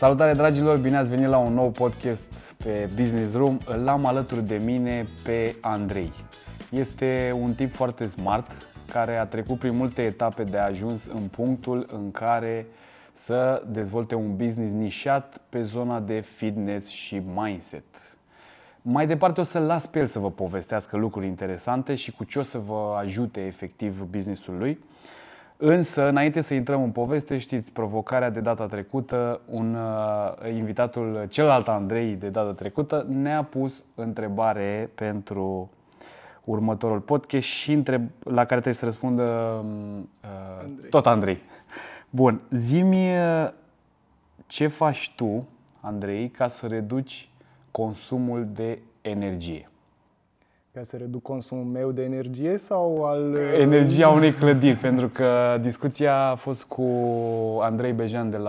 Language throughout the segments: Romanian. Salutare dragilor, bine ați venit la un nou podcast pe Business Room. Îl am alături de mine pe Andrei. Este un tip foarte smart care a trecut prin multe etape de a ajuns în punctul în care să dezvolte un business nișat pe zona de fitness și mindset. Mai departe o să-l las pe el să vă povestească lucruri interesante și cu ce o să vă ajute efectiv businessul lui. Însă, înainte să intrăm în poveste, știți, provocarea de data trecută, invitatul, celălalt Andrei de data trecută, ne-a pus întrebare pentru următorul podcast și la care trebuie să răspundă Andrei. Tot Andrei. Bun, zi-mi ce faci tu, Andrei, ca să reduci consumul de energie. Ca să reduc consumul meu de energie sau al... Energia unei clădiri, pentru că discuția a fost cu Andrei Bejan,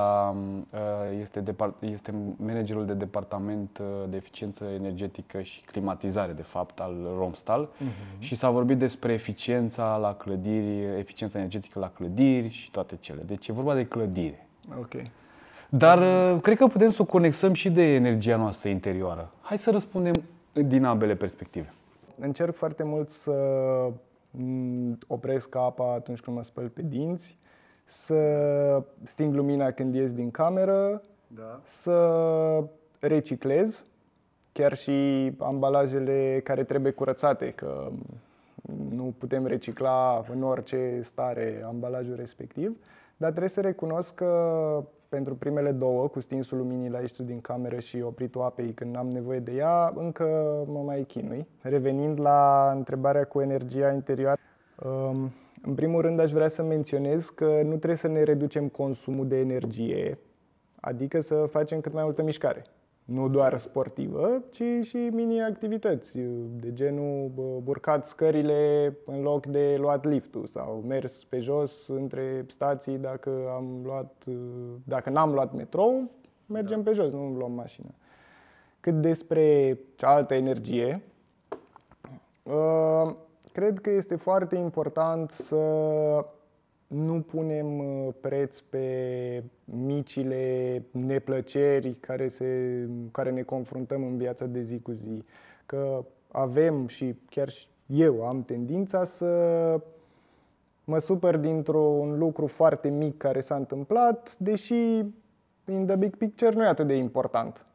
este managerul de departament de eficiență energetică și climatizare, de fapt, al Romstal. Și s-a vorbit despre eficiența energetică la clădiri și toate cele. Deci e vorba de clădire. Ok. Dar cred că putem să o conexăm și de energia noastră interioară. Hai să răspundem din ambele perspective. Încerc foarte mult să opresc apa atunci când mă spăl pe dinți, să sting lumina când ies din cameră, să reciclez chiar și ambalajele care trebuie curățate, că nu putem recicla în orice stare ambalajul respectiv, dar trebuie să recunosc că pentru primele două, cu stinsul luminii la ieșitul din cameră și opritul apei când n-am nevoie de ea, încă mă mai chinui. Revenind la întrebarea cu energia interioară, în primul rând aș vrea să menționez că nu trebuie să ne reducem consumul de energie, adică să facem cât mai multă mișcare. Nu doar sportivă, ci și mini-activități, de genul urcat scările în loc de luat liftul sau mers pe jos între stații dacă n-am luat metrou, mergem pe jos, nu luăm mașină. Cât despre cealaltă energie, cred că este foarte important să nu punem preț pe micile neplăceri care ne confruntăm în viața de zi cu zi. Că avem și chiar și eu am tendința să mă supăr dintr-un lucru foarte mic care s-a întâmplat, deși in the big picture nu e atât de important.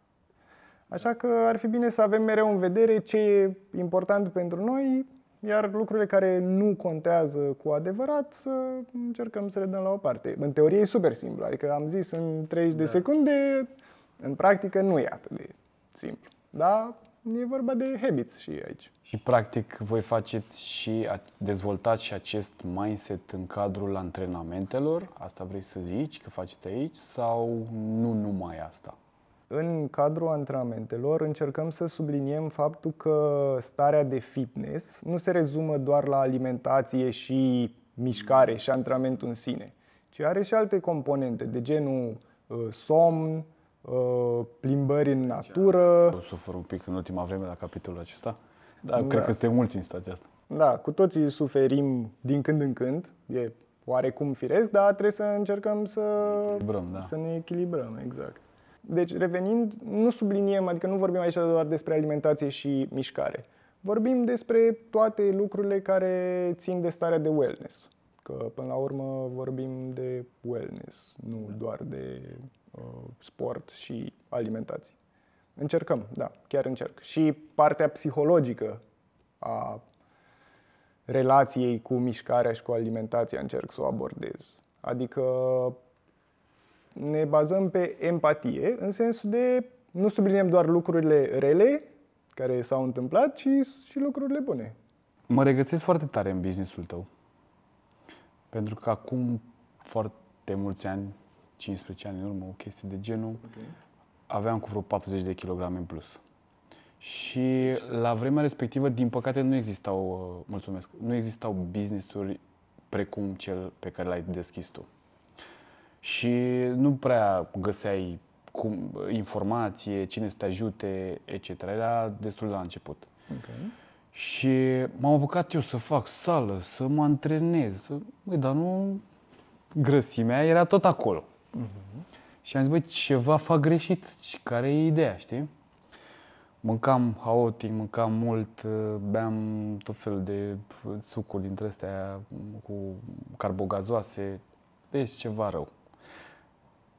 Așa că ar fi bine să avem mereu în vedere ce e important pentru noi, iar lucrurile care nu contează cu adevărat, să încercăm să le dăm la o parte. În teorie e super simplu, adică am zis în 30 de secunde, în practică nu e atât de simplu. Dar e vorba de habits și aici. Și practic voi faceți și dezvoltați și acest mindset în cadrul antrenamentelor? Asta vrei să zici că faceți aici sau nu numai asta? În cadrul antrenamentelor încercăm să subliniem faptul că starea de fitness nu se rezumă doar la alimentație și mișcare și antrenamentul în sine, ci are și alte componente de genul somn, plimbări în natură. O sufăr un pic în ultima vreme la capitolul acesta, dar cred că suntem mulți în situația asta. Da, cu toții suferim din când în când, e oarecum firesc, dar trebuie să încercăm să ne echilibrăm, exact. Deci, revenind, nu subliniem, adică nu vorbim aici doar despre alimentație și mișcare. Vorbim despre toate lucrurile care țin de starea de wellness. Că, până la urmă, vorbim de wellness, nu doar de sport și alimentație. Încercăm, da, chiar încerc. Și partea psihologică a relației cu mișcarea și cu alimentația încerc să o abordez. Adică ne bazăm pe empatie, în sensul de nu subliniem doar lucrurile rele care s-au întâmplat, ci și lucrurile bune. Mă regăsesc foarte tare în businessul tău. Pentru că acum foarte mulți ani, 15 ani în urmă, o chestie de genul, aveam cu vreo 40 de kilograme în plus. Și la vremea respectivă, din păcate, nu existau business-uri precum cel pe care l-ai deschis tu. Și nu prea găseai informație, cine să te ajute, etc. Era destul de la început. Okay. Și m-am apucat eu să fac sală, să mă antrenez. Dar grăsimea era tot acolo. Și am zis, băi, ceva fac greșit, care e ideea, știi? Mâncam haotic, mâncam mult, beam tot felul de sucuri dintre astea cu carbogazoase, deci ceva rău.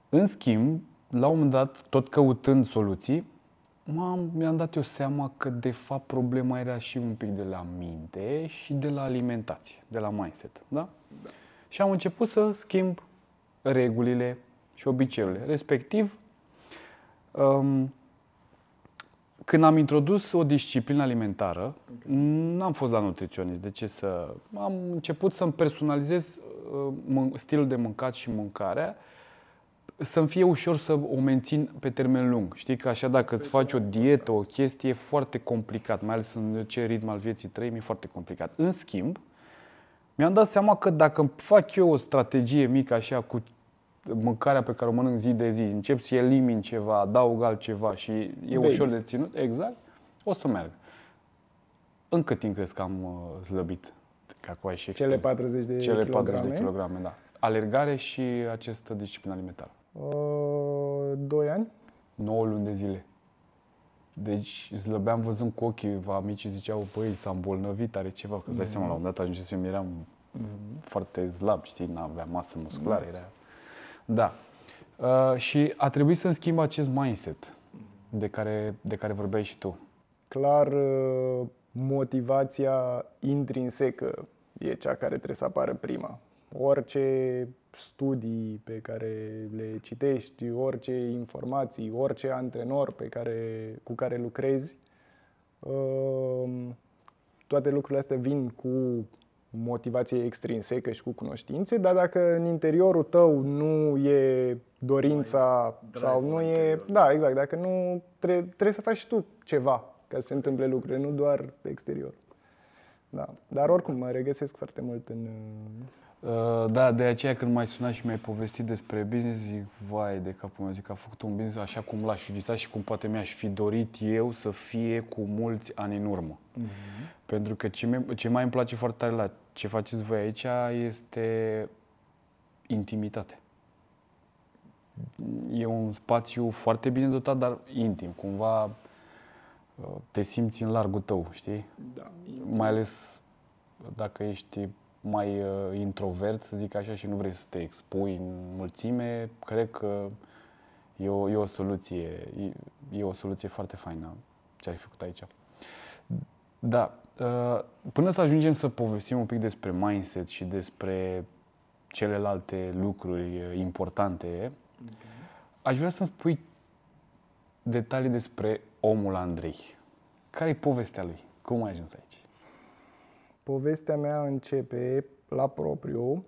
În schimb, la un moment dat, tot căutând soluții, mi-am dat eu seama că de fapt problema era și un pic de la minte și de la alimentație, de la mindset, da? Da. Și am început să schimb regulile și obiceiurile. Respectiv, când am introdus o disciplină alimentară, n-am fost la nutriționist, am început să-mi personalizez stilul de mâncat și mâncarea, să-mi fie ușor să o mențin pe termen lung. Știi că așa dacă îți faci o dietă, o chestie, e foarte complicat, mai ales în ce ritm al vieții trăim, e foarte complicat. În schimb, mi-am dat seama că dacă îmi fac eu o strategie mică așa cu mâncarea pe care o mănânc zi de zi, încep să elimin ceva, adaug altceva și e ușor de ținut, exact, o să meargă. În cât timp crezi că am slăbit? Că acum ai și cele 40 de cele kilograme? 40 de kilograme, da. Alergare și această disciplină alimentară. 2 ani? 9 luni de zile. Deci slăbeam văzând cu ochii, amicii ziceau, păi s-a îmbolnăvit, are ceva, că îți dai seama, la un dat ajunge să eram foarte slab, știi, n-aveam masă musculară, era... Da. Și a trebuit să-mi schimb acest mindset de care vorbeai și tu. Clar, motivația intrinsecă e cea care trebuie să apară prima. Orice studii pe care le citești, orice informații, orice antrenor cu care lucrezi, toate lucrurile astea vin cu motivație extrinsecă și cu cunoștințe, dar dacă în interiorul tău nu e dorința sau nu e... Da, exact, dacă nu... Trebuie să faci tu ceva ca să se întâmple lucrurile, nu doar exterior. Da, dar oricum mă regăsesc foarte mult în... Da, de aceea când m-ai sunat și mi-ai povestit despre business, zic, vai de capul meu, zic că a făcut un business așa cum l-aș fi visat și cum poate mi-aș fi dorit eu să fie cu mulți ani în urmă. Uh-huh. Pentru că ce mai îmi place foarte tare la ce faceți voi aici este intimitate. E un spațiu foarte bine dotat, dar intim, cumva te simți în largul tău, știi? Da. Mai ales dacă ești mai introvert, să zic așa, și nu vrei să te expui în mulțime, cred că e o soluție foarte faină ce ai făcut aici. Da, până să ajungem să povestim un pic despre mindset și despre celelalte lucruri importante, aș vrea să-mi spui detalii despre omul Andrei. Care-i povestea lui? Cum ai ajuns aici? Povestea mea începe la propriu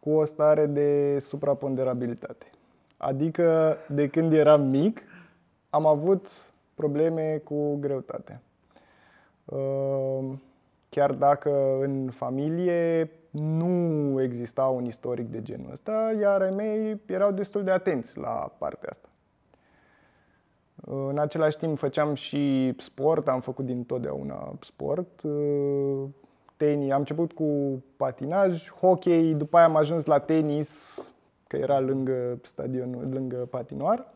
cu o stare de supraponderabilitate. Adică de când eram mic am avut probleme cu greutatea. Chiar dacă în familie nu exista un istoric de genul ăsta, iar ai mei erau destul de atenți la partea asta. În același timp făceam și sport, am făcut dintotdeauna sport. Am început cu patinaj, hockey, după aia am ajuns la tenis, că era lângă stadion, lângă patinoar.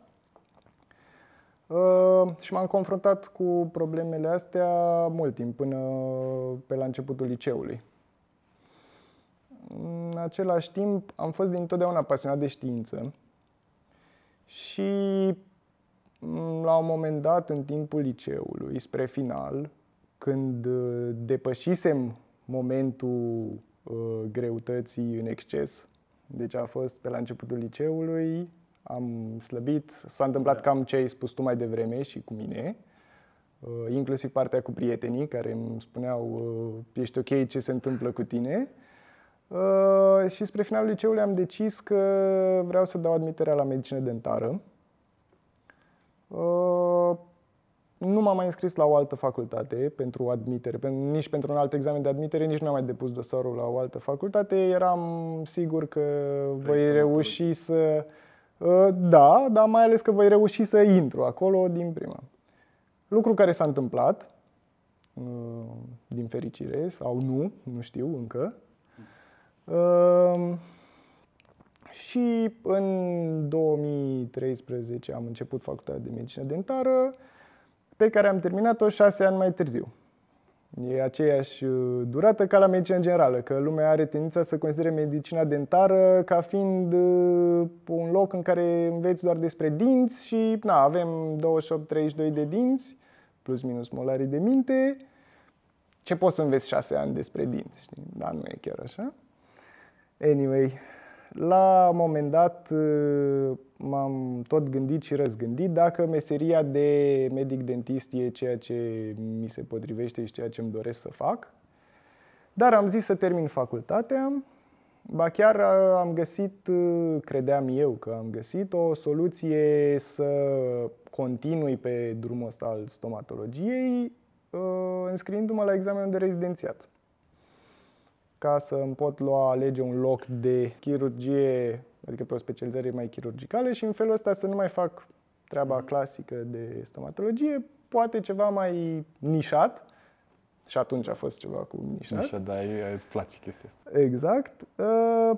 Și m-am confruntat cu problemele astea mult timp, până pe la începutul liceului. În același timp am fost dintotdeauna pasionat de știință și la un moment dat, în timpul liceului, spre final, când depășisem momentul greutății în exces, deci a fost pe la începutul liceului, am slăbit, s-a întâmplat cam ce ai spus tu mai devreme și cu mine, inclusiv partea cu prietenii care îmi spuneau ești ok, ce se întâmplă cu tine, și spre finalul liceului am decis că vreau să dau admiterea la medicină dentară. Nu m-am mai înscris la o altă facultate pentru admitere, nici pentru un alt examen de admitere, nici nu am mai depus dosarul la o altă facultate. Eram sigur că voi reuși să... Da, dar mai ales că voi reuși să intru acolo din prima. Lucru care s-a întâmplat, din fericire, sau nu știu încă. Și în 2013 am început facultatea de medicină dentară, pe care am terminat-o 6 ani mai târziu. E aceeași durată ca la medicină generală, că lumea are tendința să considere medicina dentară ca fiind un loc în care înveți doar despre dinți și avem 28-32 de dinți, plus minus molarii de minte. Ce poți să înveți 6 ani despre dinți? Știi? Dar nu e chiar așa. Anyway, la un moment dat m-am tot gândit și răzgândit dacă meseria de medic-dentist e ceea ce mi se potrivește și ceea ce îmi doresc să fac. Dar am zis să termin facultatea. Ba chiar am găsit, credeam eu că am găsit o soluție să continui pe drumul ăsta al stomatologiei, înscriindu-mă la examenul de rezidențiat, ca să îmi pot alege un loc de chirurgie, adică pe o specializare mai chirurgicală, și în felul ăsta să nu mai fac treaba clasică de stomatologie, poate ceva mai nișat. Și atunci a fost ceva cu nișat. Nișat, dar îți place chestia asta. Exact.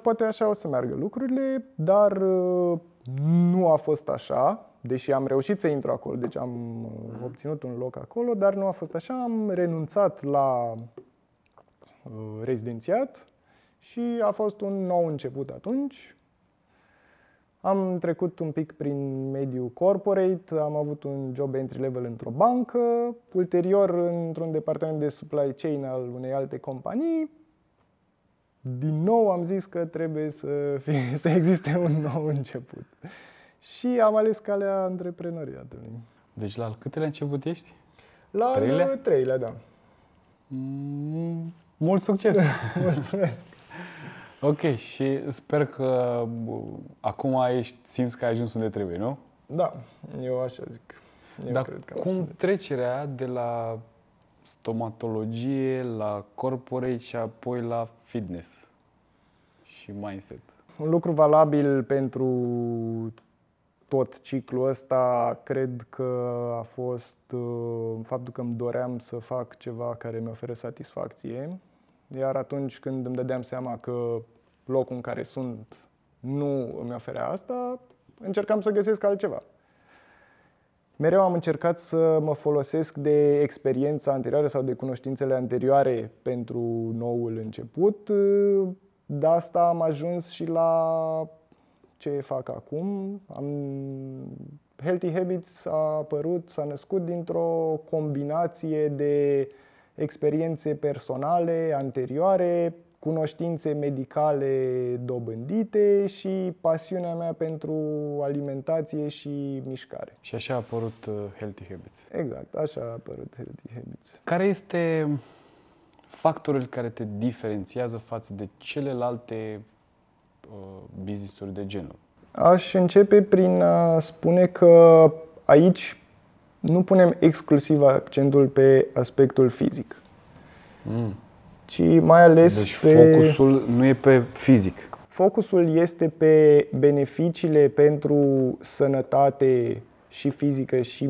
Poate așa o să meargă lucrurile, dar nu a fost așa. Deși am reușit să intru acolo, deci am obținut un loc acolo, dar nu a fost așa. Am renunțat la rezidențiat și a fost un nou început atunci. Am trecut un pic prin mediul corporate, am avut un job entry-level într-o bancă, ulterior într-un departament de supply chain al unei alte companii. Din nou am zis că trebuie să existe un nou început. Și am ales calea antreprenoriatului. Deci la câtele început ești? La treilea, da. Mult succes! Mulțumesc! Ok, și sper că acum simți că ai ajuns unde trebuie, nu? Da, eu așa zic. Dar cred că cum trecerea de la stomatologie la corporate și apoi la fitness și mindset? Un lucru valabil pentru tot ciclul ăsta cred că a fost faptul că îmi doream să fac ceva care mi oferă satisfacție. Iar atunci când îmi dădeam seama că locul în care sunt nu îmi oferea asta, încercam să găsesc altceva. Mereu am încercat să mă folosesc de experiența anterioară sau de cunoștințele anterioare pentru noul început. De asta am ajuns și la ce fac acum. Healthy Habits a apărut, s-a născut dintr-o combinație de experiențe personale, anterioare, cunoștințe medicale dobândite și pasiunea mea pentru alimentație și mișcare. Și așa a apărut Healthy Habits. Exact, așa a apărut Healthy Habits. Care este factorul care te diferențiază față de celelalte business-uri de genul? Aș începe prin a spune că aici nu punem exclusiv accentul pe aspectul fizic, ci mai ales pe... focusul nu e pe fizic. Focusul este pe beneficiile pentru sănătate și fizică și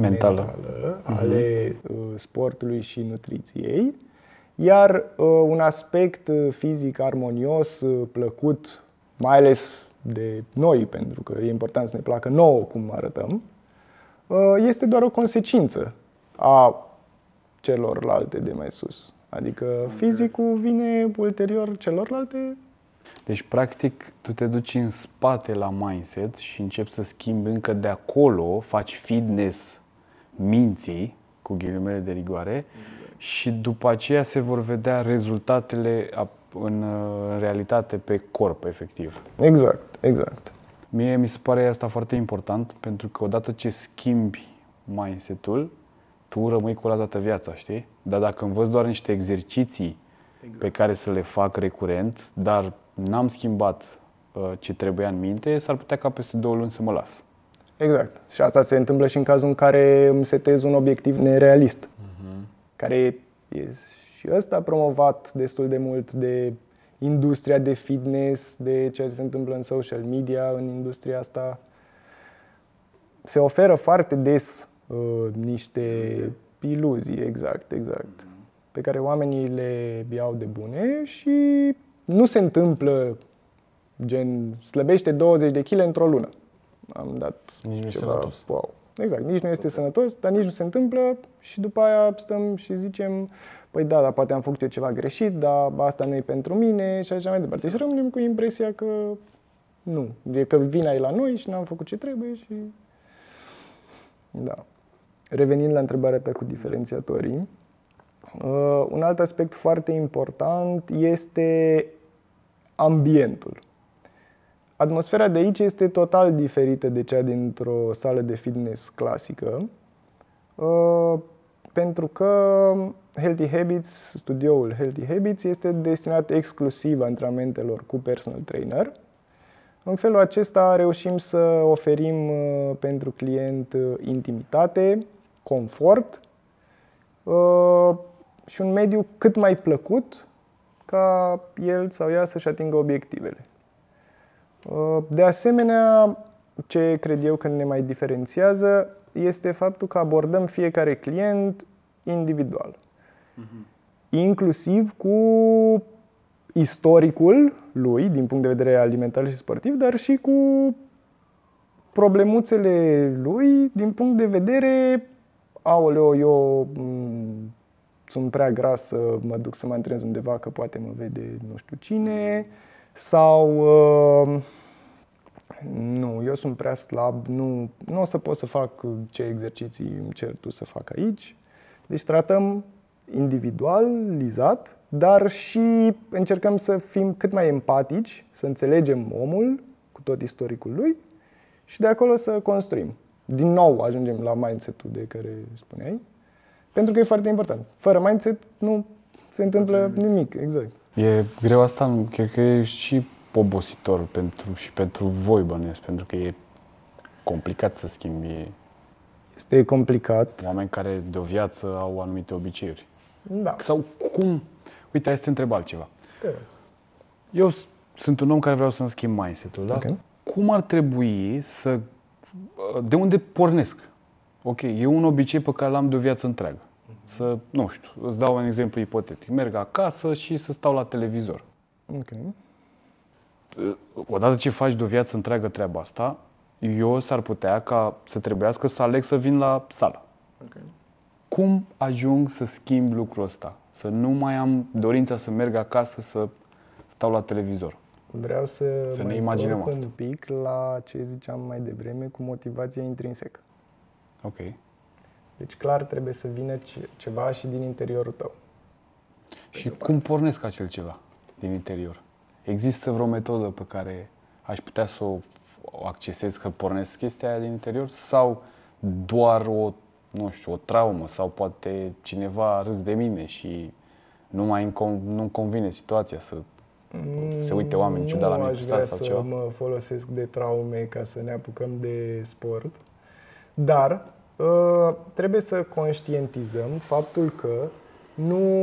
mentală ale sportului și nutriției. Iar un aspect fizic armonios, plăcut, mai ales de noi, pentru că e important să ne placă nouă cum arătăm, este doar o consecință a celorlalte de mai sus. Adică fizicul vine ulterior celorlalte. Deci, practic, tu te duci în spate la mindset și începi să schimbi încă de acolo, faci fitness minții, cu ghilimele de rigoare, și după aceea se vor vedea rezultatele în realitate pe corp, efectiv. Exact. Mie mi se pare asta foarte important, pentru că odată ce schimbi mindset-ul, tu rămâi cu ăla toată viața, știi? Dar dacă învăț doar niște exerciții pe care să le fac recurent, dar n-am schimbat ce trebuia în minte, s-ar putea ca peste 2 luni să mă las. Exact. Și asta se întâmplă și în cazul în care îmi setez un obiectiv nerealist, care e și ăsta promovat destul de mult de industria de fitness, de ceea ce se întâmplă în social media, în industria asta. Se oferă foarte des niște iluzii, exact, pe care oamenii le iau de bune și nu se întâmplă Gen, slăbește 20 de kg într-o lună. Am dat nici nu ceva. Sănătos. Wow. Exact, nici nu este sănătos, dar nici nu se întâmplă și după aia stăm și zicem păi da, dar poate am făcut eu ceva greșit, dar asta nu e pentru mine și așa mai departe. Și rămânem cu impresia că nu, e că vina e la noi și n-am făcut ce trebuie și... Da. Revenind la întrebarea ta cu diferențiatorii, un alt aspect foarte important este ambientul. Atmosfera de aici este total diferită de cea dintr-o sală de fitness clasică, pentru că Healthy Habits, studioul Healthy Habits este destinat exclusiv antrenamentelor cu personal trainer. În felul acesta reușim să oferim pentru client intimitate, confort și un mediu cât mai plăcut ca el sau ea să-și atingă obiectivele. De asemenea, ce cred eu că ne mai diferențiază este faptul că abordăm fiecare client individual, inclusiv cu istoricul lui, din punct de vedere alimentar și sportiv, dar și cu problemuțele lui, din punct de vedere, aoleo, eu sunt prea gras să mă duc să mă antrenez undeva, că poate mă vede nu știu cine, sau nu, eu sunt prea slab, nu o să pot să fac ce exerciții îmi cer tu să fac aici. Deci tratăm individualizat, dar și încercăm să fim cât mai empatici, să înțelegem omul cu tot istoricul lui și de acolo să construim. Din nou ajungem la mindset-ul de care spuneai, pentru că e foarte important. Fără mindset nu se întâmplă nimic, exact. E greu asta, cred că e și obositor pentru voi, bănuiesc, pentru că e complicat să schimbi. Este complicat. Oameni care de o viață au anumite obiceiuri. Da. Sau cum? Uite, hai să te întreb altceva. Eu sunt un om care vreau să-mi schimb mindset-ul, da? Okay. Cum ar trebui să... De unde pornesc? Ok, e un obicei pe care l-am de o viață întreagă. Să, nu știu, îți dau un exemplu ipotetic. Merg acasă și să stau la televizor. Okay. Odată ce faci de o viață întreagă treaba asta, eu s-ar putea ca să trebuiască să aleg să vin la sală. Okay. Cum ajung să schimb lucrul ăsta? Să nu mai am dorința să merg acasă, să stau la televizor. Vreau să ne imaginăm asta. Un pic la ce ziceam mai devreme cu motivația intrinsecă. Ok. Deci clar trebuie să vină ceva și din interiorul tău. Și cum pornesc acel ceva din interior? Există vreo metodă pe care aș putea să o accesez, că pornesc chestia aia din interior? Sau doar o traumă? Sau poate cineva râs de mine și nu mai nu-mi convine situația să se uite oameni ciudat la mine pe stradă sau ceva? Nu aș vrea să mă folosesc de traume ca să ne apucăm de sport. Dar... trebuie să conștientizăm faptul că nu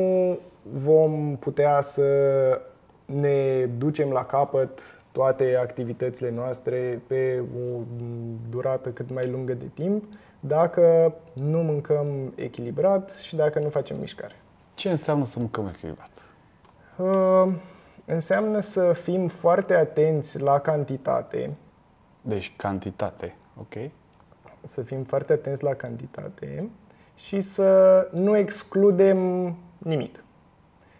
vom putea să ne ducem la capăt toate activitățile noastre pe o durată cât mai lungă de timp dacă nu mâncăm echilibrat și dacă nu facem mișcare. Ce înseamnă să mâncăm echilibrat? Înseamnă să fim foarte atenți la cantitate. Deci cantitate, ok. Să fim foarte atenți la cantitate și să nu excludem nimic.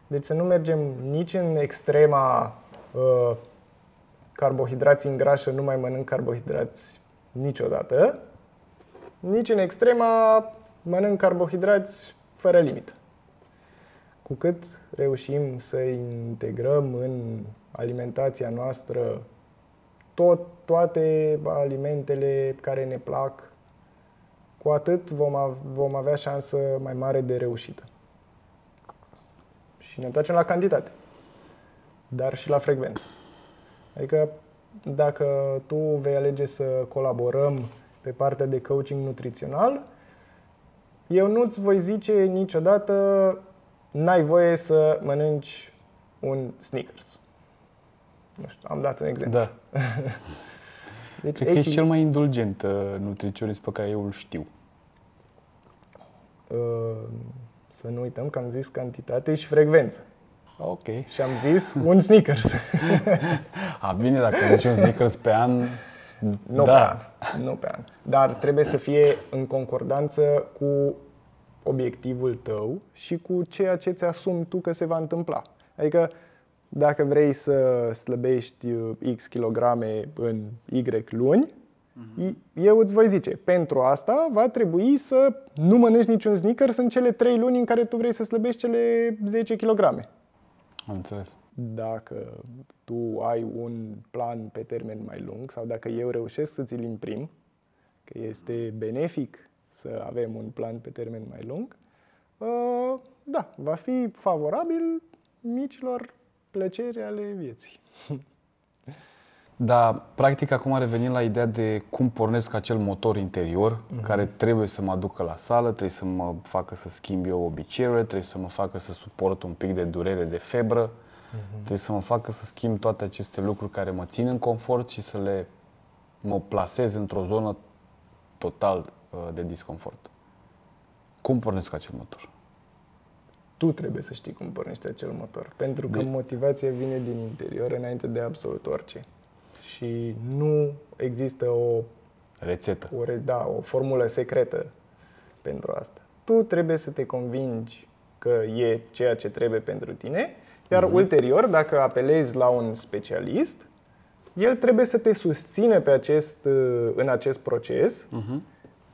Deci să nu mergem nici în extrema carbohidrați în grașă, nu mai mănânc carbohidrați niciodată, nici în extrema mănânc carbohidrați fără limită. Cu cât reușim să integrăm în alimentația noastră toate alimentele care ne plac, cu atât vom avea șansă mai mare de reușită. Și ne întoarcem la cantitate, dar și la frecvență. Adică dacă tu vei alege să colaborăm pe partea de coaching nutrițional, eu nu-ți voi zice niciodată n-ai voie să mănânci un Snickers. Nu știu, am dat un exemplu. Da. Deci cred că ești cel mai indulgent nutriționist pe care eu îl știu. Să nu uităm că am zis cantitate și frecvență. Ok. Și am zis un sneakers. A, bine, dacă zici un sneakers pe an, nu, da. Nu pe an. Dar trebuie să fie în concordanță cu obiectivul tău și cu ceea ce ți asumi tu că se va întâmpla. Adică dacă vrei să slăbești X kilograme în Y luni, eu îți voi zice, pentru asta va trebui să nu mănânci niciun sneakers în cele 3 luni în care tu vrei să slăbești cele 10 kilograme. Am înțeles. Dacă tu ai un plan pe termen mai lung sau dacă eu reușesc să ți-l imprim, că este benefic să avem un plan pe termen mai lung, da, va fi favorabil micilor plăceri ale vieții. Dar, practic, acum revenim la ideea de cum pornesc acel motor interior care trebuie să mă aducă la sală, trebuie să mă facă să schimb eu obiceiurile, trebuie să mă facă să suport un pic de durere, de febră, trebuie să mă facă să schimb toate aceste lucruri care mă țin în confort și să le mă plasez într-o zonă total de disconfort. Cum pornesc acel motor? Tu trebuie să știi cum pornești acel motor, pentru că motivația vine din interior înainte de absolut orice. Și nu există o rețetă, o formulă secretă pentru asta. Tu trebuie să te convingi că e ceea ce trebuie pentru tine, iar ulterior, dacă apelezi la un specialist, el trebuie să te susțină pe în acest proces,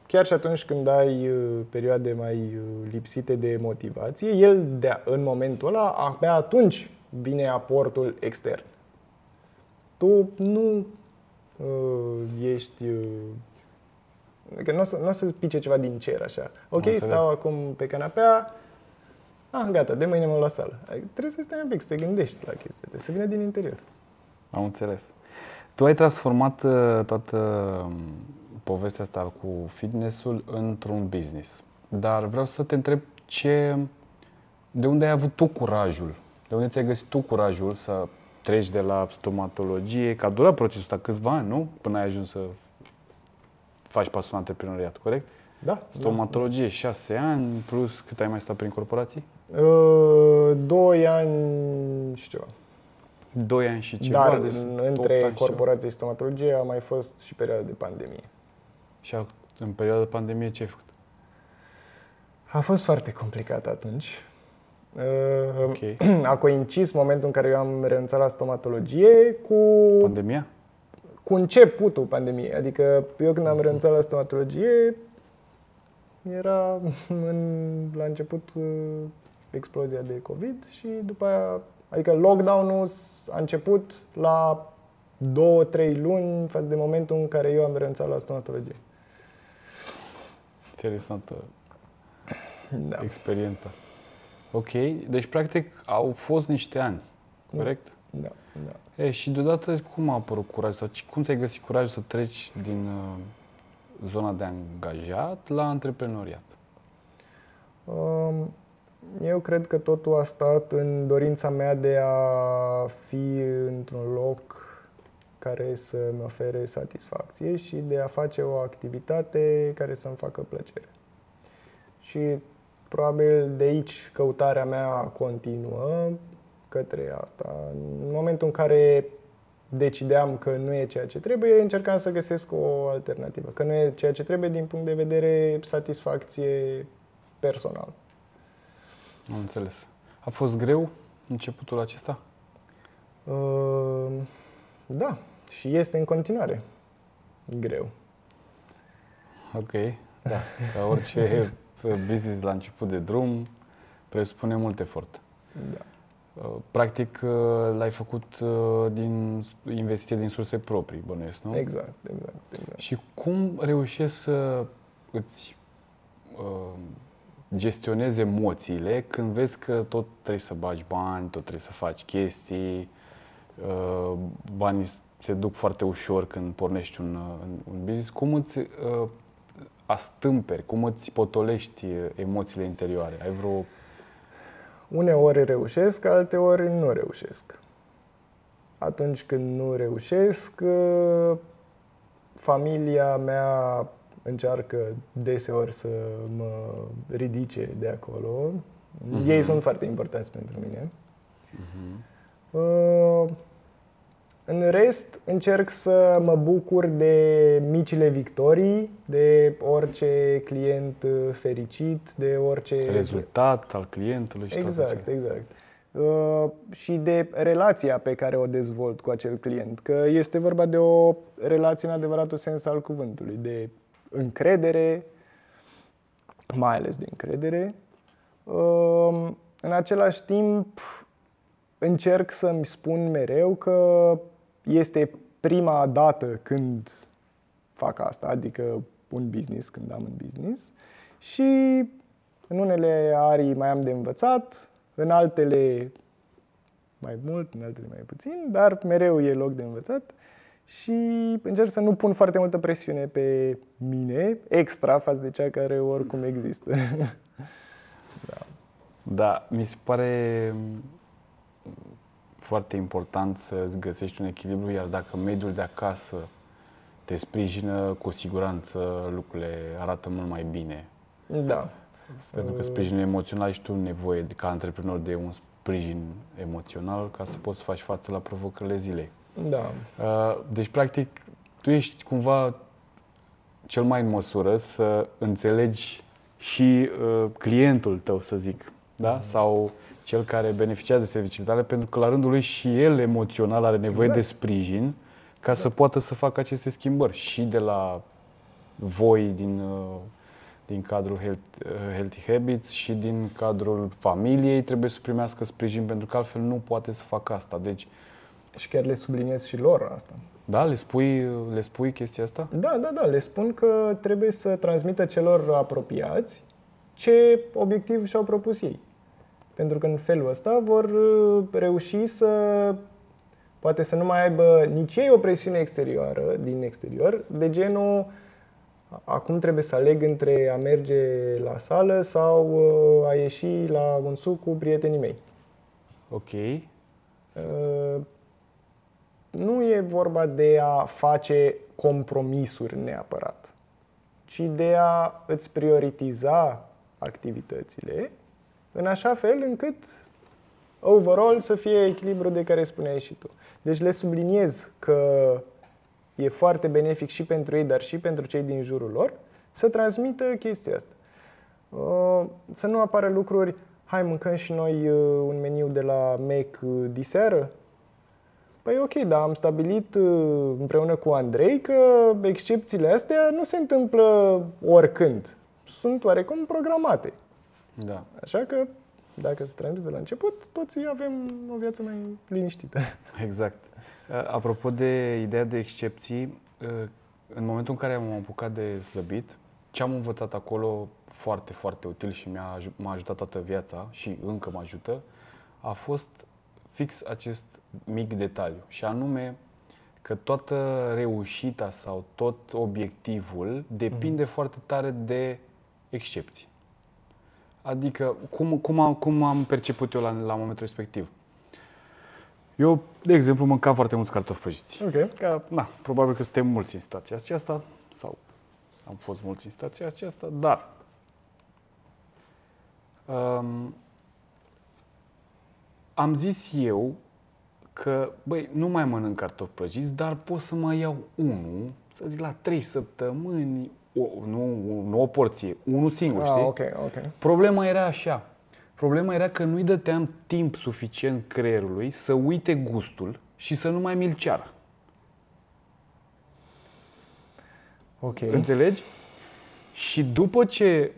chiar și atunci când ai perioade mai lipsite de motivație, el în momentul ăla, abia atunci vine aportul extern. Tu nu ești... Că n-o să pice ceva din cer, așa. Ok, stau acum pe canapea, gata, de mâine mă la sală. Trebuie să stai un pic, să te gândești la chestia, trebuie să vină din interior. Am înțeles. Tu ai transformat toată povestea asta cu fitness-ul într-un business. Dar vreau să te întreb de unde ai avut tu curajul? De unde ți-ai găsit tu curajul să treci de la stomatologie, că a durat procesul ăsta câțiva ani, nu? Până ai ajuns să faci pasul în antreprenoriat, corect? Da. Stomatologie, 6 ani, plus cât ai mai stat prin corporații? 2 ani și ceva. 2 ani și ceva. Dar între corporații și stomatologie a mai fost și perioada de pandemie. Și în perioada de pandemie ce ai făcut? A fost foarte complicat atunci. Okay. A coincis momentul în care eu am renunțat la stomatologie cu pandemia? Cu începutul pandemiei. Adică eu când am renunțat la stomatologie era la început explozia de COVID și după aia, adică lockdown-ul a început la 2-3 luni față de momentul în care eu am renunțat la stomatologie. Interesantă experiența. Ok, deci practic au fost niște ani, corect? Da. Și deodată cum a apărut curajul sau cum ți-ai găsit curajul să treci din zona de angajat la antreprenoriat? Eu cred că totul a stat în dorința mea de a fi într-un loc care să-mi ofere satisfacție și de a face o activitate care să-mi facă plăcere. Și probabil de aici căutarea mea continuă către asta. În momentul în care decideam că nu e ceea ce trebuie, încercam să găsesc o alternativă. Că nu e ceea ce trebuie din punct de vedere satisfacție personală. Am înțeles. A fost greu începutul acesta? Da. Și este în continuare greu. Ok. Da. Ca orice... business la început de drum presupune mult efort. Da. Practic l-ai făcut din investiții din surse proprii, bănuiesc, nu? Exact. Și cum reușești să îți gestionezi emoțiile când vezi că tot trebuie să bagi bani, tot trebuie să faci chestii, banii se duc foarte ușor când pornești un business. Cum îți astâmperi, cum îți potolești emoțiile interioare? Ai vreo... Uneori reușesc, alteori nu reușesc. Atunci când nu reușesc, familia mea încearcă deseori să mă ridice de acolo. Ei sunt foarte importanți pentru mine. În rest, încerc să mă bucur de micile victorii, de orice client fericit, de orice rezultat al clientului și Exact. Și de relația pe care o dezvolt cu acel client, că este vorba de o relație în adevăratul sens al cuvântului, de încredere, mai ales de încredere. În același timp, încerc să-mi spun mereu că este prima dată când fac asta, adică un business, când am un business, și în unele arii mai am de învățat, în altele mai mult, în altele mai puțin, dar mereu e loc de învățat și încerc să nu pun foarte multă presiune pe mine, extra față de cea care oricum există. Da, mi se pare foarte important să-ți găsești un echilibru, iar dacă mediul de acasă te sprijină, cu siguranță lucrurile arată mult mai bine. Da. Pentru că sprijinul emoțional, și tu nevoie ca antreprenor de un sprijin emoțional ca să poți să faci față la provocările zilei. Da. Deci, practic, tu ești cumva cel mai în măsură să înțelegi și clientul tău, să zic, da? Sau cel care beneficiază de serviciile tale, pentru că la rândul lui și el emoțional are nevoie de sprijin ca să poată să facă aceste schimbări și de la voi din cadrul Healthy Habits și din cadrul familiei trebuie să primească sprijin, pentru că altfel nu poate să facă asta. Deci, și chiar le subliniez și lor asta. Da? Le spui chestia asta? Da. Le spun că trebuie să transmită celor apropiați ce obiectiv și-au propus ei. Pentru că în felul ăsta vor reuși să poate să nu mai aibă nici ei o presiune exterioară, din exterior, de genul acum trebuie să aleg între a merge la sală sau a ieși la un suc cu prietenii mei. Ok. Nu e vorba de a face compromisuri neapărat, ci de a îți prioritiza activitățile în așa fel încât overall să fie echilibrul de care spuneai și tu. Deci le subliniez că e foarte benefic și pentru ei, dar și pentru cei din jurul lor, să transmită chestia asta. Să nu apară lucruri, hai mâncăm și noi un meniu de la Mac diseară? Păi ok, dar am stabilit împreună cu Andrei că excepțiile astea nu se întâmplă oricând. Sunt oarecum programate. Da. Așa că, dacă se transmite de la început, toți avem o viață mai liniștită. Exact. Apropo de ideea de excepții, în momentul în care m-am apucat de slăbit, ce am învățat acolo foarte, foarte util și m-a ajutat toată viața și încă mă ajută, a fost fix acest mic detaliu, și anume că toată reușita sau tot obiectivul depinde foarte tare de excepții. Adică, cum am perceput eu la momentul respectiv? Eu, de exemplu, mâncam foarte mulți cartofi prăjiți. Okay. Că, probabil că suntem mulți în situația aceasta, sau am fost mulți în situația aceasta, dar am zis eu că, nu mai mănânc cartofi prăjiți, dar pot să mai iau unul, să zic, la 3 săptămâni, nu o porție, unul singur, știi? Okay. Problema era așa. Problema era că nu-i dăteam timp suficient creierului să uite gustul și să nu mai mi-l ceară. Okay. Înțelegi? Și după ce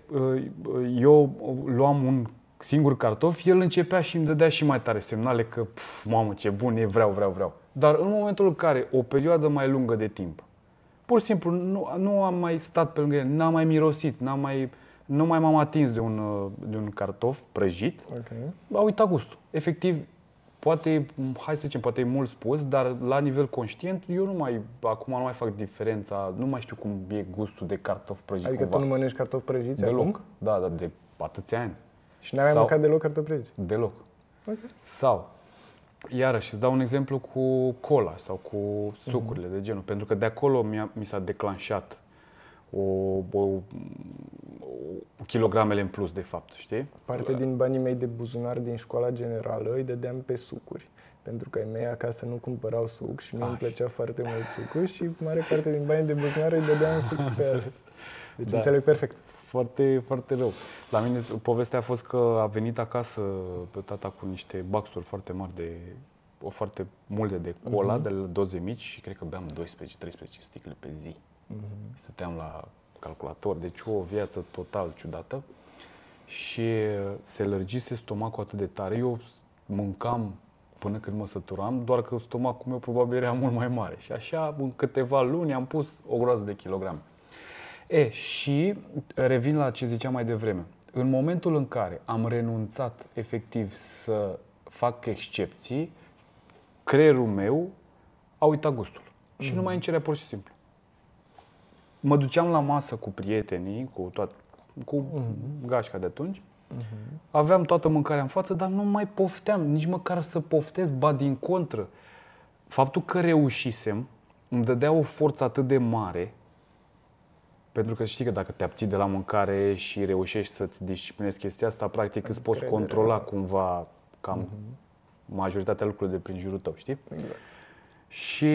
eu luam un singur cartof, el începea și îmi dădea și mai tare semnale că, mamă, ce bun e, vreau. Dar în momentul în care o perioadă mai lungă de timp, pur și simplu nu am mai stat pe lângă el, n-am mai mirosit, nu mai m-am atins de un cartof prăjit, okay. A uitat gustul. Efectiv, poate e mult spus, dar la nivel conștient, eu acum nu mai fac diferența, nu mai știu cum e gustul de cartof prăjit. Adică cumva. Tu nu mănânci cartofi prăjiți acum? Deloc, da, de atâția ani. Și n-ai mai mâncat deloc cartofi prăjiți? Deloc. Okay. Sau, iarăși, îți dau un exemplu cu cola sau cu sucurile de genul, pentru că de acolo mi s-a declanșat O cu kilogramele în plus, de fapt, știi? Parte din banii mei de buzunar din școala generală îi dădeam pe sucuri, pentru că ai mei acasă nu cumpărau suc și nu îmi plăcea foarte mult sucul și mare parte din banii de buzunar îi dădeam fix pe asta. Deci înțeleg perfect. Foarte, foarte rău. La mine povestea a fost că a venit acasă pe tata cu niște baxuri foarte mari de o foarte multe de cola, de la doze mici și cred că beam 12-13 sticle pe zi. Stăteam la calculator, deci o viață total ciudată și se lărgise stomacul atât de tare. Eu mâncam până când mă săturam, doar că stomacul meu probabil era mult mai mare și așa în câteva luni am pus o groază de kilograme. Și revin la ce ziceam mai devreme. În momentul în care am renunțat efectiv să fac excepții, creierul meu a uitat gustul și nu mai încerea pur și simplu. Mă duceam la masă cu prietenii, cu gașca de atunci, aveam toată mâncarea în față, dar nu mai pofteam, nici măcar să poftez, ba din contră. Faptul că reușisem îmi dădea o forță atât de mare, pentru că știi că dacă te abții de la mâncare și reușești să-ți disciplinezi chestia asta, practic îți poți controla cumva cam majoritatea lucrurilor de prin jurul tău, știi? Exact. Și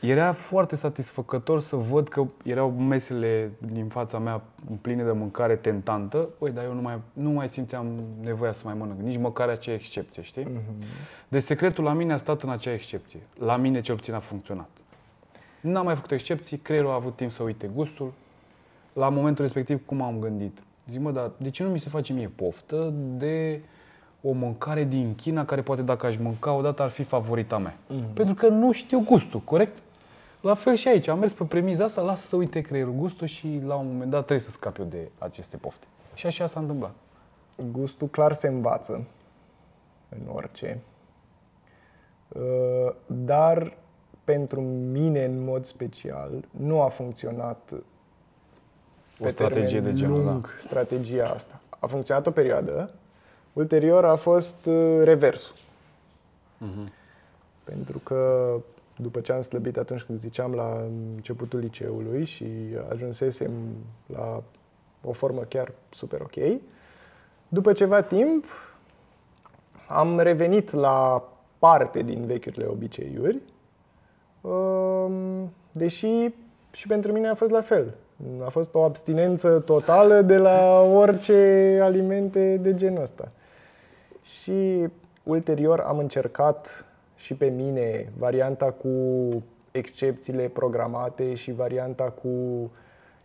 era foarte satisfăcător să văd că erau mesele din fața mea pline de mâncare tentantă, dar eu nu mai simțeam nevoia să mai mănânc, nici măcar acea excepție, știi? Deci secretul la mine a stat în acea excepție. La mine cel puțin a funcționat. N-am mai făcut excepții, creierul a avut timp să uite gustul. La momentul respectiv, cum am gândit? Zic, dar de ce nu mi se face mie poftă de o mâncare din China care poate dacă aș mânca odată ar fi favorita mea? Pentru că nu știu gustul, corect? La fel și aici, am mers pe premiza asta, lasă să uite creierul gustul și la un moment dat trebuie să scap eu de aceste pofte. Și așa s-a întâmplat. Gustul clar se învață în orice, dar pentru mine, în mod special, nu a funcționat o strategie de genul ăla. Strategia asta a funcționat o perioadă, ulterior a fost reversul. Pentru că după ce am slăbit atunci când ziceam la începutul liceului și ajunsesem la o formă chiar super ok, după ceva timp am revenit la parte din vechiurile obiceiuri. Deși și pentru mine a fost la fel. A fost o abstinență totală de la orice alimente de genul ăsta. Și ulterior am încercat și pe mine varianta cu excepțiile programate și varianta cu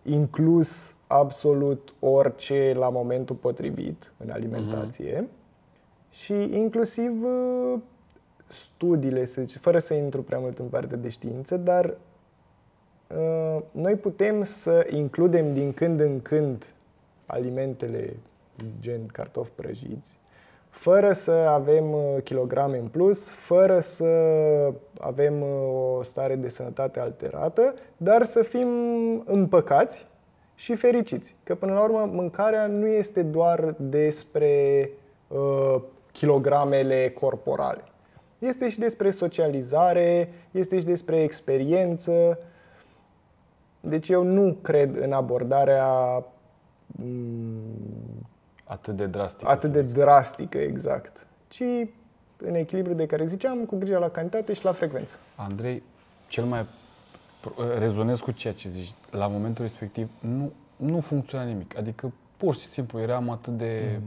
inclus absolut orice la momentul potrivit în alimentație. Și inclusiv studiile, fără să intru prea mult în partea de știință, dar noi putem să includem din când în când alimentele gen cartofi prăjiți, fără să avem kilograme în plus, fără să avem o stare de sănătate alterată, dar să fim împăcați și fericiți. Că până la urmă mâncarea nu este doar despre kilogramele corporale. Este și despre socializare, este și despre experiență. Deci eu nu cred în abordarea atât de drastică, exact, ci în echilibru de care ziceam, cu grijă la cantitate și la frecvență. Andrei, cel mai rezonez cu ceea ce zici. La momentul respectiv nu funcționa nimic. Adică pur și simplu eram atât de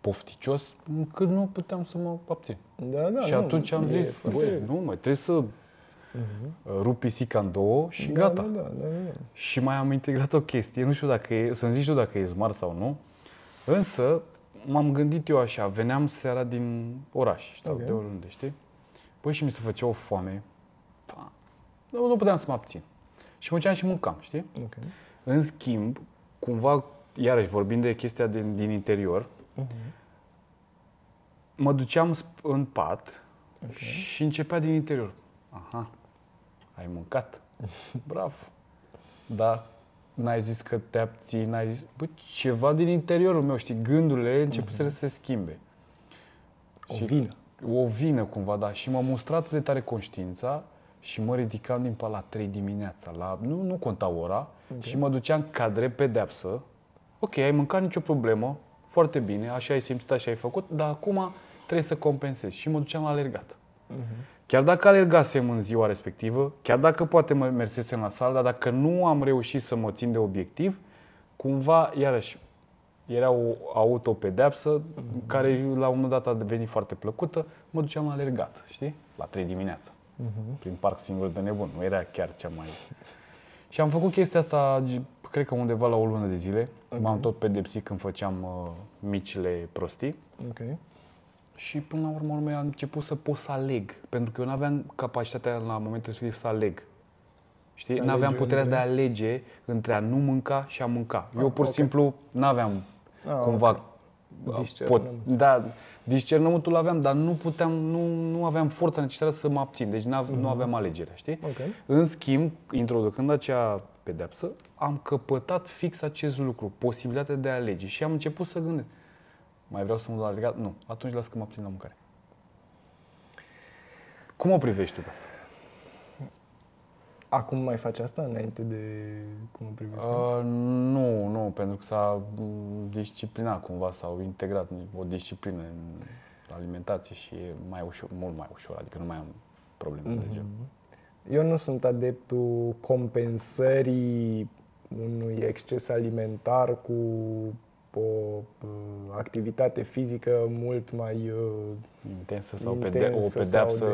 pofticios, încât nu puteam să mă abțin. Și atunci am zis, trebuie să rup pisica în două și gata. Și mai am integrat o chestie, nu știu dacă e, să-mi zici tu dacă e smart sau nu, însă m-am gândit eu așa, veneam seara din oraș, știu, de oriunde, știi? Și mi se făcea o foame, nu puteam să mă abțin. Și mă și mâncam, știi? În schimb, cumva, iarăși vorbind de chestia din interior, mă duceam în pat și începea din interior. Aha, ai mâncat, bravo, da, n-ai zis că te abții, n-ai zis... ceva din interiorul meu, știi, gândurile începuseră să se schimbe. O vină cumva, da, și m-a mustrat de tare conștiința și mă ridicam din pat la 3 dimineața, nu conta ora, și mă duceam ca drept pedeapsă ok, ai mâncat, nicio problemă, foarte bine, așa ai simțit, așa ai făcut, dar acum trebuie să compensezi. Și mă duceam la alergat. Chiar dacă alergasem în ziua respectivă, chiar dacă poate mă mersesem la sală, dar dacă nu am reușit să mă țin de obiectiv, cumva, iarăși, era o autopedeapsă care la un moment dat a devenit foarte plăcută. Mă duceam la alergat, știi? La 3 dimineața, prin parc singur de nebun. Nu era chiar cea mai... Și am făcut chestia asta, cred că undeva la o lună de zile. M-am tot pedepsit când făceam micile prostii. Și până la urmă am început să pot să aleg, pentru că eu n-aveam capacitatea la momentul respectiv să aleg. Știi? N-aveam puterea de a alege între a nu mânca și a mânca. Eu pur și simplu n-aveam cumva... Discernământul. Da, discernământul aveam, dar nu puteam, nu aveam forța necesară să mă abțin. Deci nu aveam alegerea, știi? În schimb, introducând acea pedeapsă, am căpătat fix acest lucru, posibilitatea de a alege. Și am început să gândesc. Mai vreau să mă duc la legat? Nu. Atunci las că mă abțin la mâncare. Cum o privești tu pe asta? Acum mai faci asta înainte de cum o privești? Nu, pentru că s-a disciplinat cumva, s-au integrat o disciplină în alimentație și e mai ușor, mult mai ușor, adică nu mai am probleme de genul. Eu nu sunt adeptul compensării unui exces alimentar cu o activitate fizică mult mai intensă sau intensă o pedeapsă.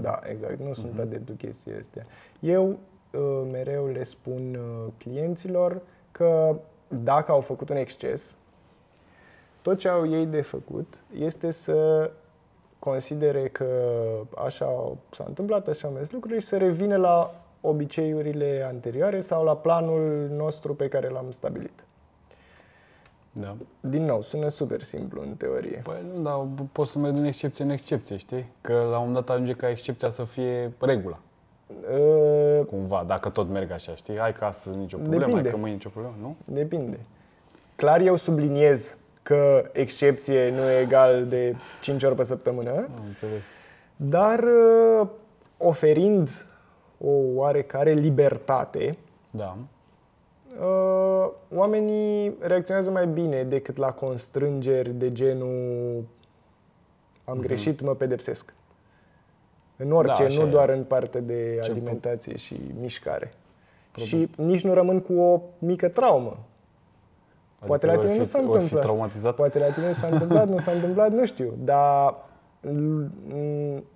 Da, exact. Nu sunt adeptul chestii astea. Eu mereu le spun clienților că dacă au făcut un exces, tot ce au ei de făcut este să considere că așa s-a întâmplat, așa au mers lucrurile și să revină la obiceiurile anterioare sau la planul nostru pe care l-am stabilit. Da. Din nou, sună super simplu în teorie. Păi nu, dar poți să mergi din excepție în excepție, știi? Că la un moment dat ajunge ca excepția să fie regula. Cumva, dacă tot merg așa, știi? Hai că astăzi nicio problemă, depinde. Hai că mâine nicio problemă, nu? Depinde. Clar eu subliniez că excepție nu e egal de 5 ori pe săptămână. Am înțeles. Dar oferind o oarecare libertate, da. Oamenii reacționează mai bine decât la constrângeri de genul am greșit, mă pedepsesc. În orice, da, nu doar în parte de alimentație și mișcare. Și nici nu rămân cu o mică traumă. Adică poate la tine nu s-a întâmplat. Poate la tine s-a întâmplat, nu s-a întâmplat, nu știu. Dar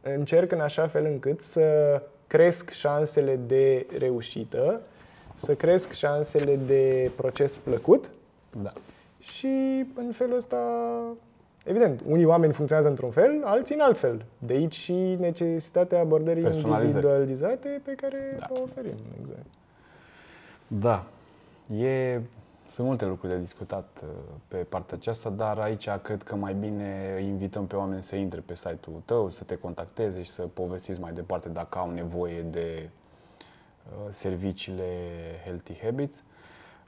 încerc în așa fel încât să cresc șansele de reușită, să cresc șansele de proces plăcut. Da. Și în felul ăsta, evident, unii oameni funcționează într-un fel, alții în alt fel. De aici și necesitatea abordării individualizate pe care o oferim. Exact. Da. Sunt multe lucruri de discutat pe partea aceasta, dar aici cred că mai bine invităm pe oameni să intre pe site-ul tău, să te contacteze și să povestiți mai departe dacă au nevoie de serviciile Healthy Habits.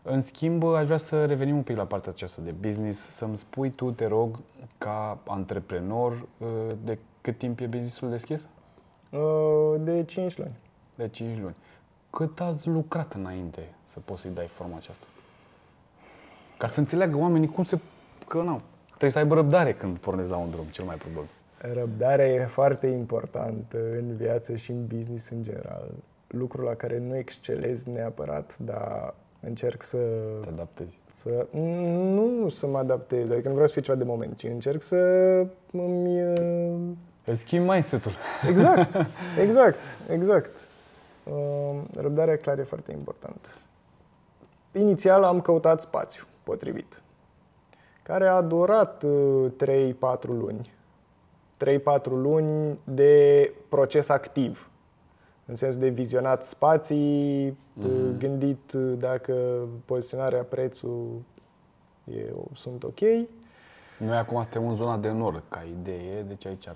În schimb, aș vrea să revenim un pic la partea aceasta de business, să-mi spui tu, te rog, ca antreprenor, de cât timp e business-ul deschis? De 5 luni. De 5 luni. Cât ați lucrat înainte să poți să-i dai forma aceasta? Ca să înțeleagă oamenii trebuie să aibă răbdare când pornești la un drum, cel mai probabil. Răbdarea e foarte importantă în viață și în business în general. Lucru la care nu excelez neapărat, dar încerc să... Te adaptezi. Nu să mă adaptez, adică nu vreau să fie ceva de moment, ci încerc să îți schimbi mindset-ul. Exact. Răbdarea clar e foarte importantă. Inițial am căutat spațiu potrivit, care a durat 3-4 luni. 3-4 luni de proces activ. În sensul de vizionat spații, gândit dacă poziționarea, prețul sunt ok. Noi acum suntem în zona de nord ca idee, deci aici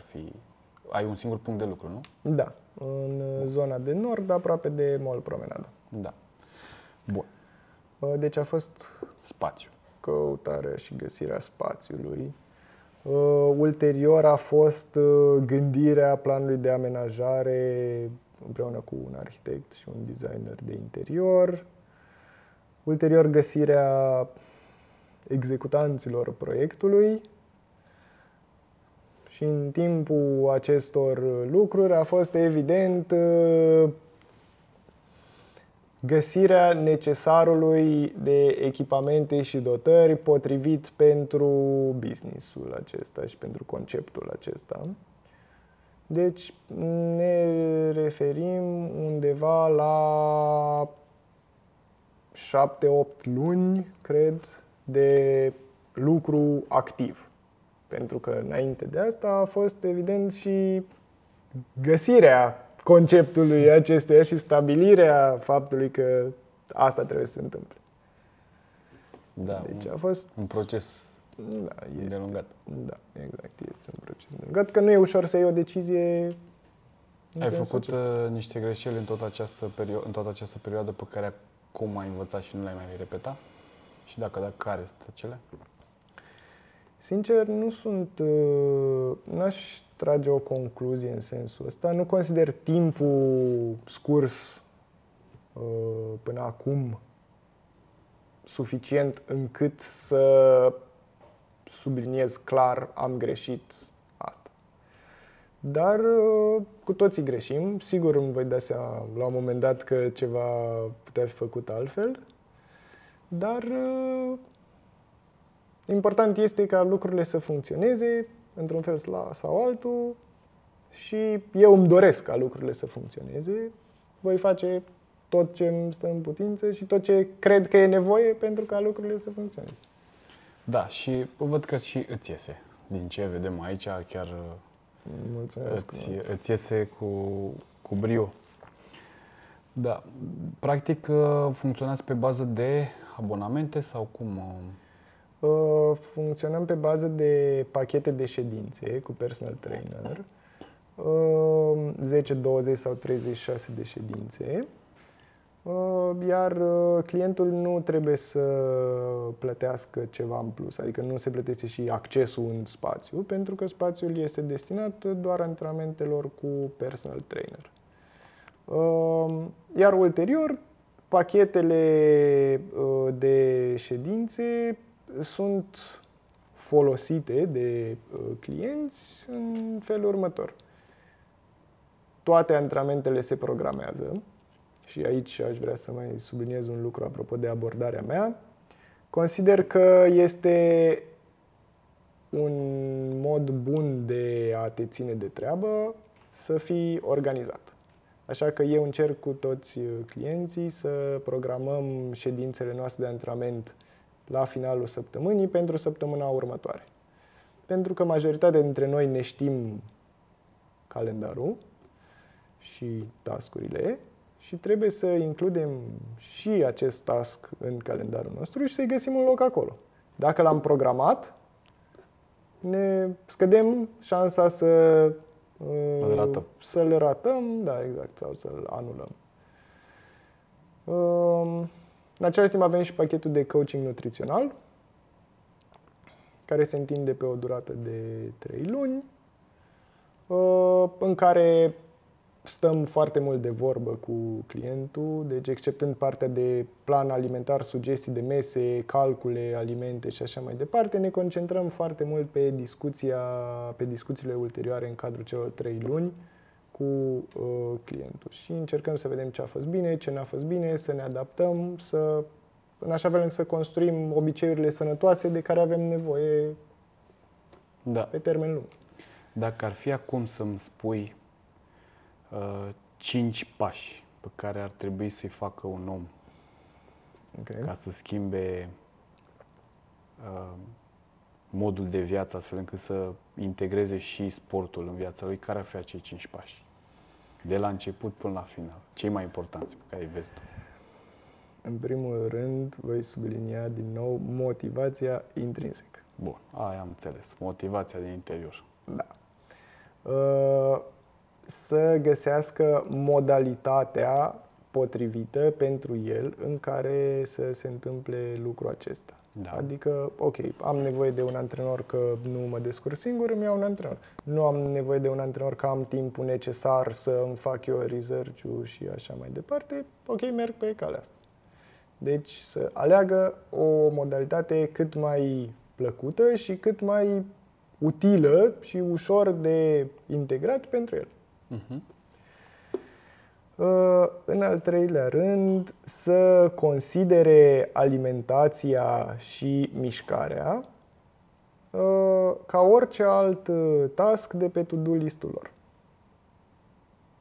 ai un singur punct de lucru, nu? Da, în zona de nord, aproape de Mall Promenada. Da. Bun. Deci a fost spațiu. Căutarea și găsirea spațiului. Ulterior a fost gândirea planului de amenajare împreună cu un arhitect și un designer de interior. Ulterior, găsirea executanților proiectului și în timpul acestor lucruri a fost evident găsirea necesarului de echipamente și dotări potrivit pentru businessul acesta și pentru conceptul acesta. Deci ne referim undeva la 7-8 luni, cred, de lucru activ. Pentru că înainte de asta a fost evident și găsirea conceptului acesteia și stabilirea faptului că asta trebuie să se întâmple. Da, deci a fost un proces îndelungat. Da, exact, este un proces îndelungat, că nu e ușor să iei o decizie. Ai făcut niște greșeli în toată această perioadă, pe care acum ai învățat și nu le-ai mai repeta? Și dacă care sunt acele? Sincer, nu sunt, n-aș trage o concluzie în sensul ăsta. Nu consider timpul scurs până acum suficient încât să subliniez clar am greșit asta. Dar cu toții greșim. Sigur îmi voi da seama la un moment dat că ceva putea fi făcut altfel. Dar important este ca lucrurile să funcționeze într-un fel sau altul și eu îmi doresc ca lucrurile să funcționeze. Voi face tot ce îmi stă în putință și tot ce cred că e nevoie pentru ca lucrurile să funcționeze. Da, și văd că și îți iese. Din ce vedem aici, chiar îți iese cu brio. Da, practic funcționați pe bază de abonamente sau cum? Funcționăm pe bază de pachete de ședințe cu personal trainer, 10, 20 sau 36 de ședințe, iar clientul nu trebuie să plătească ceva în plus, adică nu se plătește și accesul în spațiu, pentru că spațiul este destinat doar antrenamentelor cu personal trainer. Iar ulterior, pachetele de ședințe sunt folosite de clienți în felul următor. Toate antrenamentele se programează și aici aș vrea să mai subliniez un lucru apropo de abordarea mea. Consider că este un mod bun de a te ține de treabă să fii organizat. Așa că eu încerc cu toți clienții să programăm ședințele noastre de antrenament la finalul săptămânii pentru săptămâna următoare. Pentru că majoritatea dintre noi ne știm calendarul și task-urile și trebuie să includem și acest task în calendarul nostru și să-i găsim un loc acolo. Dacă l-am programat, ne scădem șansa să-l ratăm, da, exact, sau să-l anulăm. În același timp avem și pachetul de coaching nutrițional, care se întinde pe o durată de 3 luni, în care stăm foarte mult de vorbă cu clientul, deci exceptând partea de plan alimentar, sugestii de mese, calcule, alimente și așa mai departe, ne concentrăm foarte mult pe discuțiile ulterioare în cadrul celor 3 luni cu clientul și încercăm să vedem ce a fost bine, ce n-a fost bine, să ne adaptăm, în așa fel să construim obiceiurile sănătoase de care avem nevoie pe termen lung. Dacă ar fi acum să-mi spui 5 pași pe care ar trebui să-i facă un om ca să schimbe modul de viață, astfel încât să integreze și sportul în viața lui, care ar fi acei 5 pași? De la început până la final. Cei mai importanți pe care îi vezi tu? În primul rând, voi sublinia din nou motivația intrinsecă. Bun, aia am înțeles. Motivația din interior. Da. Să găsească modalitatea potrivită pentru el în care să se întâmple lucrul acesta. Da. Adică, ok, am nevoie de un antrenor că nu mă descurc singur, îmi iau un antrenor. Nu am nevoie de un antrenor că am timpul necesar să îmi fac eu research-ul și așa mai departe. Ok, merg pe calea asta. Deci să aleagă o modalitate cât mai plăcută și cât mai utilă și ușor de integrat pentru el. În al treilea rând, să considere alimentația și mișcarea ca orice alt task de pe to-do listul lor.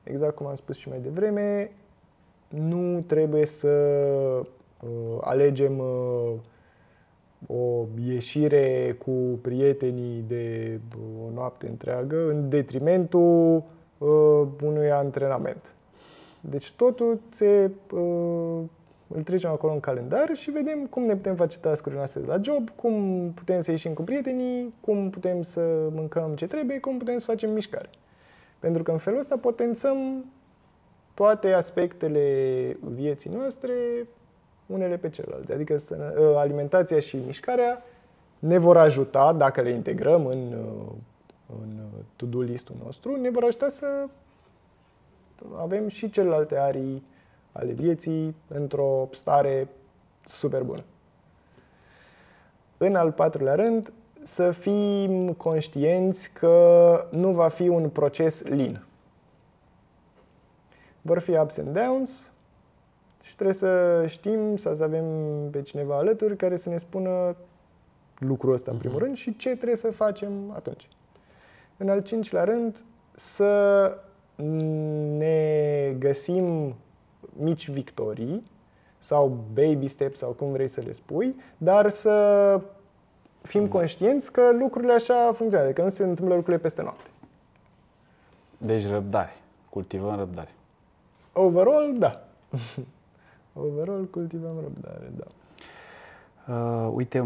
Exact cum am spus și mai devreme, nu trebuie să alegem o ieșire cu prietenii de o noapte întreagă în detrimentul unui antrenament. Deci totul îl trecem acolo în calendar și vedem cum ne putem face task-urile noastre de la job, cum putem să ieșim cu prietenii, cum putem să mâncăm ce trebuie, cum putem să facem mișcare. Pentru că în felul ăsta potențăm toate aspectele vieții noastre, unele pe celelalte. Adică alimentația și mișcarea ne vor ajuta, dacă le integrăm în to-do listul nostru, ne vor ajuta să avem și celelalte arii ale vieții într-o stare super bună. În al patrulea rând, să fim conștienți că nu va fi un proces lean. Vor fi ups and downs și trebuie să știm, sau să avem pe cineva alături care să ne spună lucrul ăsta în primul rând și ce trebuie să facem atunci. În al cincilea rând, să ne găsim mici victorii sau baby steps sau cum vrei să le spui, dar să fim conștienți că lucrurile așa funcționează, că nu se întâmplă lucrurile peste noapte. Deci răbdare, cultivăm răbdare. Overall, da. Overall, cultivăm răbdare, da. Uite,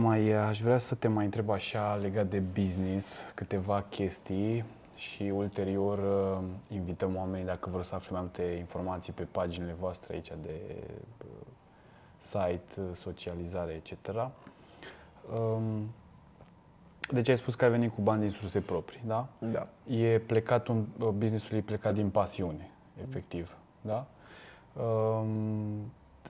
aș vrea să te mai întreb așa legat de business, câteva chestii și ulterior invităm oamenii, dacă vor să afle mai multe informații pe paginile voastre aici de site, socializare, etc. Deci ai spus că ai venit cu bani din surse proprii, da? Da. E plecat business-ul e plecat din pasiune, efectiv, da?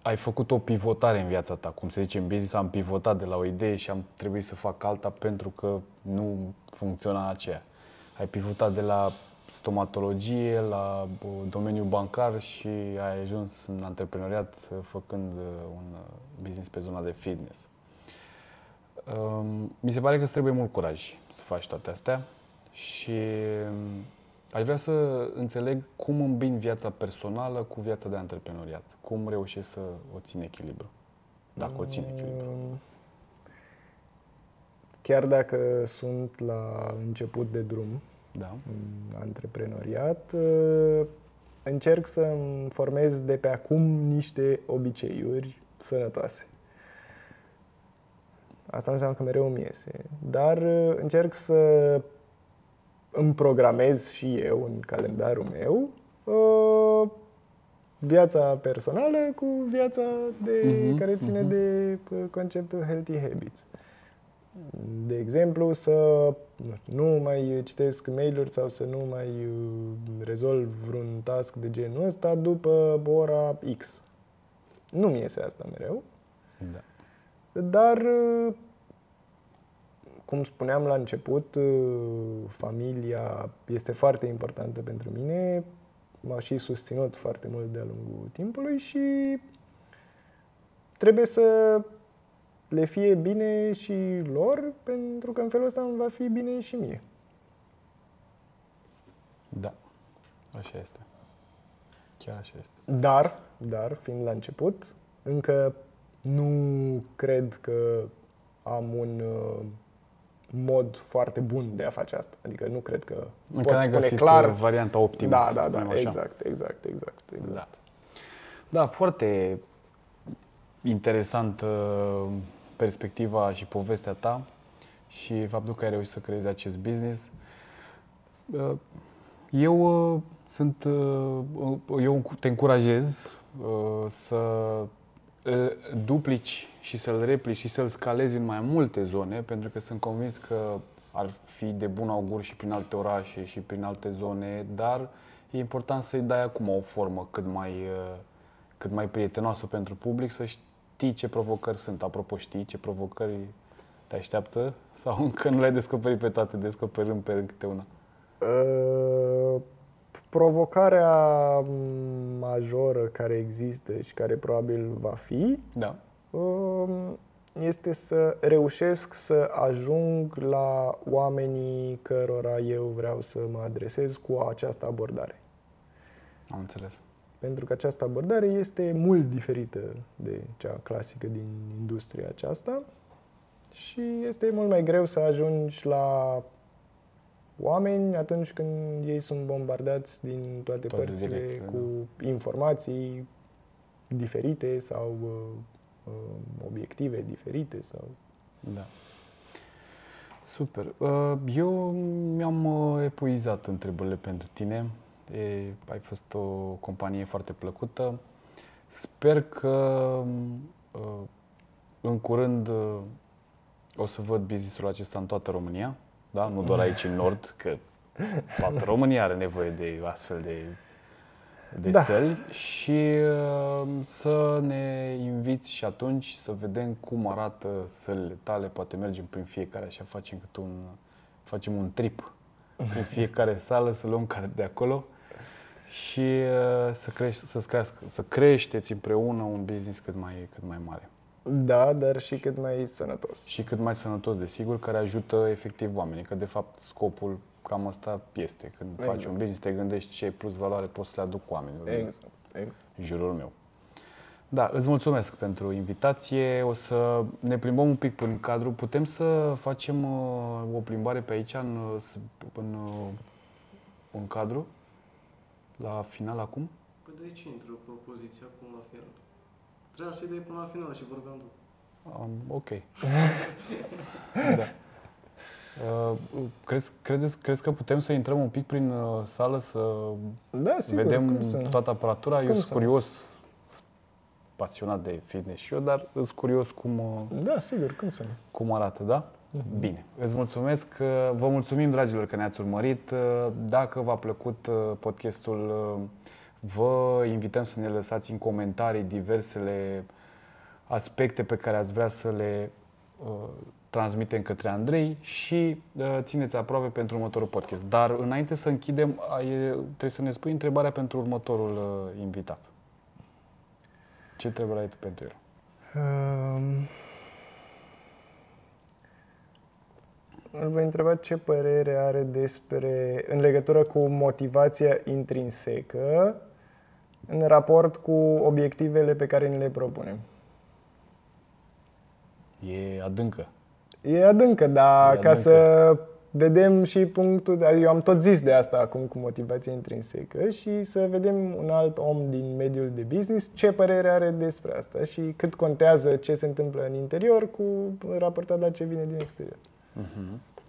Ai făcut o pivotare în viața ta, cum se zice în business, am pivotat de la o idee și am trebuit să fac alta pentru că nu funcționa aceea. Ai pivotat de la stomatologie la domeniul bancar și ai ajuns în antreprenoriat făcând un business pe zona de fitness. Mi se pare că îți trebuie mult curaj să faci toate astea și aș vrea să înțeleg cum îmbini viața personală cu viața de antreprenoriat. Cum reușești să o țin echilibru, dacă o țin echilibru. Chiar dacă sunt la început de drum, da, în antreprenoriat, încerc să-mi formez de pe acum niște obiceiuri sănătoase. Asta nu înseamnă că mereu îmi iese, dar încerc să îmi programez și eu în calendarul meu viața personală cu viața care ține de conceptul Healthy Habits. De exemplu, să nu mai citesc mail-uri sau să nu mai rezolv vreun task de genul ăsta după ora X. Nu-mi iese asta mereu, da. Dar, cum spuneam la început, familia este foarte importantă pentru mine, m-a și susținut foarte mult de-a lungul timpului și trebuie să le fie bine și lor, pentru că în felul ăsta îmi va fi bine și mie. Da, așa este. Chiar așa este. Dar, fiind la început, încă nu cred că am un mod foarte bun de a face asta. Adică nu cred că pot spune clar varianta optimă. Da, exact. Da, foarte interesant perspectiva și povestea ta și faptul că ai reușit să creezi acest business. Eu te încurajez să duplici și să-l replici și să-l scalezi în mai multe zone, pentru că sunt convins că ar fi de bun augur și prin alte orașe și prin alte zone, dar e important să-i dai acum o formă cât mai prietenoasă pentru public, să știi ce provocări sunt. Apropo, știi ce provocări te așteaptă? Sau încă nu le-ai descoperit pe toate, descoperând pe câte una? Provocarea majoră care există și care probabil va fi, da, este să reușesc să ajung la oamenii cărora eu vreau să mă adresez cu această abordare. Am înțeles. Pentru că această abordare este mult diferită de cea clasică din industria aceasta și este mult mai greu să ajungi la oameni atunci când ei sunt bombardați din toate părțile direct, cu informații diferite sau obiective diferite sau... Da. Super. Eu mi-am epuizat întrebările pentru tine. Ai fost o companie foarte plăcută. Sper că în curând o să văd business-ul acesta în toată România. Da? Nu doar aici în Nord, că toată România are nevoie de astfel de da, săli. Și să ne inviți și atunci să vedem cum arată sălile tale. Poate mergem prin fiecare, așa facem un trip prin fiecare sală, să luăm care de acolo și să creșteți împreună un business cât mai mare. Da, dar și cât mai sănătos. Și cât mai sănătos, desigur, care ajută efectiv oamenii. Că de fapt scopul cam ăsta este. Când faci un business, te gândești ce plus valoare poți să le aduc oamenilor. Exact. În jurul meu. Da, îți mulțumesc pentru invitație. O să ne plimbăm un pic prin cadru. Putem să facem o plimbare pe aici în cadru? La final acum? Păi de aici intră propoziția acum la final. Trebuia să-i dai până la final și vorbeam tu. Ok. Da. Crezi că putem să intrăm un pic prin sală să vedem toată aparatura? Eu sunt curios, pasionat de fitness și eu, dar sunt curios cum, da, sigur, cum arată, da? Bine, îți mulțumesc. Vă mulțumim, dragilor, că ne-ați urmărit. Dacă v-a plăcut podcastul, vă invităm să ne lăsați în comentarii diversele aspecte pe care ați vrea să le transmitem către Andrei și țineți aproape pentru următorul podcast. Dar înainte să închidem, trebuie să ne spui întrebarea pentru următorul invitat. Ce întrebare ai tu pentru el? Îl voi întreba ce părere are în legătură cu motivația intrinsecă în raport cu obiectivele pe care ni le propunem. E adâncă, dar ca să vedem și punctul... Eu am tot zis de asta acum cu motivația intrinsecă și să vedem un alt om din mediul de business ce părere are despre asta și cât contează ce se întâmplă în interior cu raportat la ce vine din exterior.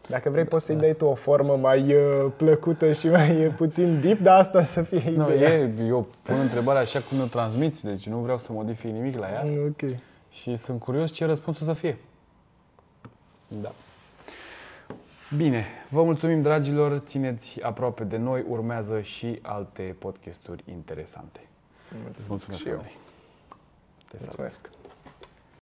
Dacă vrei, poți să-i dai tu o formă mai plăcută și mai puțin deep, dar asta să fie ideea. Eu pun întrebarea așa cum o transmiți, deci nu vreau să modific nimic la ea. Okay. Și sunt curios ce răspunsul să fie. Da. Bine, vă mulțumim, dragilor, țineți aproape de noi, urmează și alte podcasturi interesante. Mulțumesc.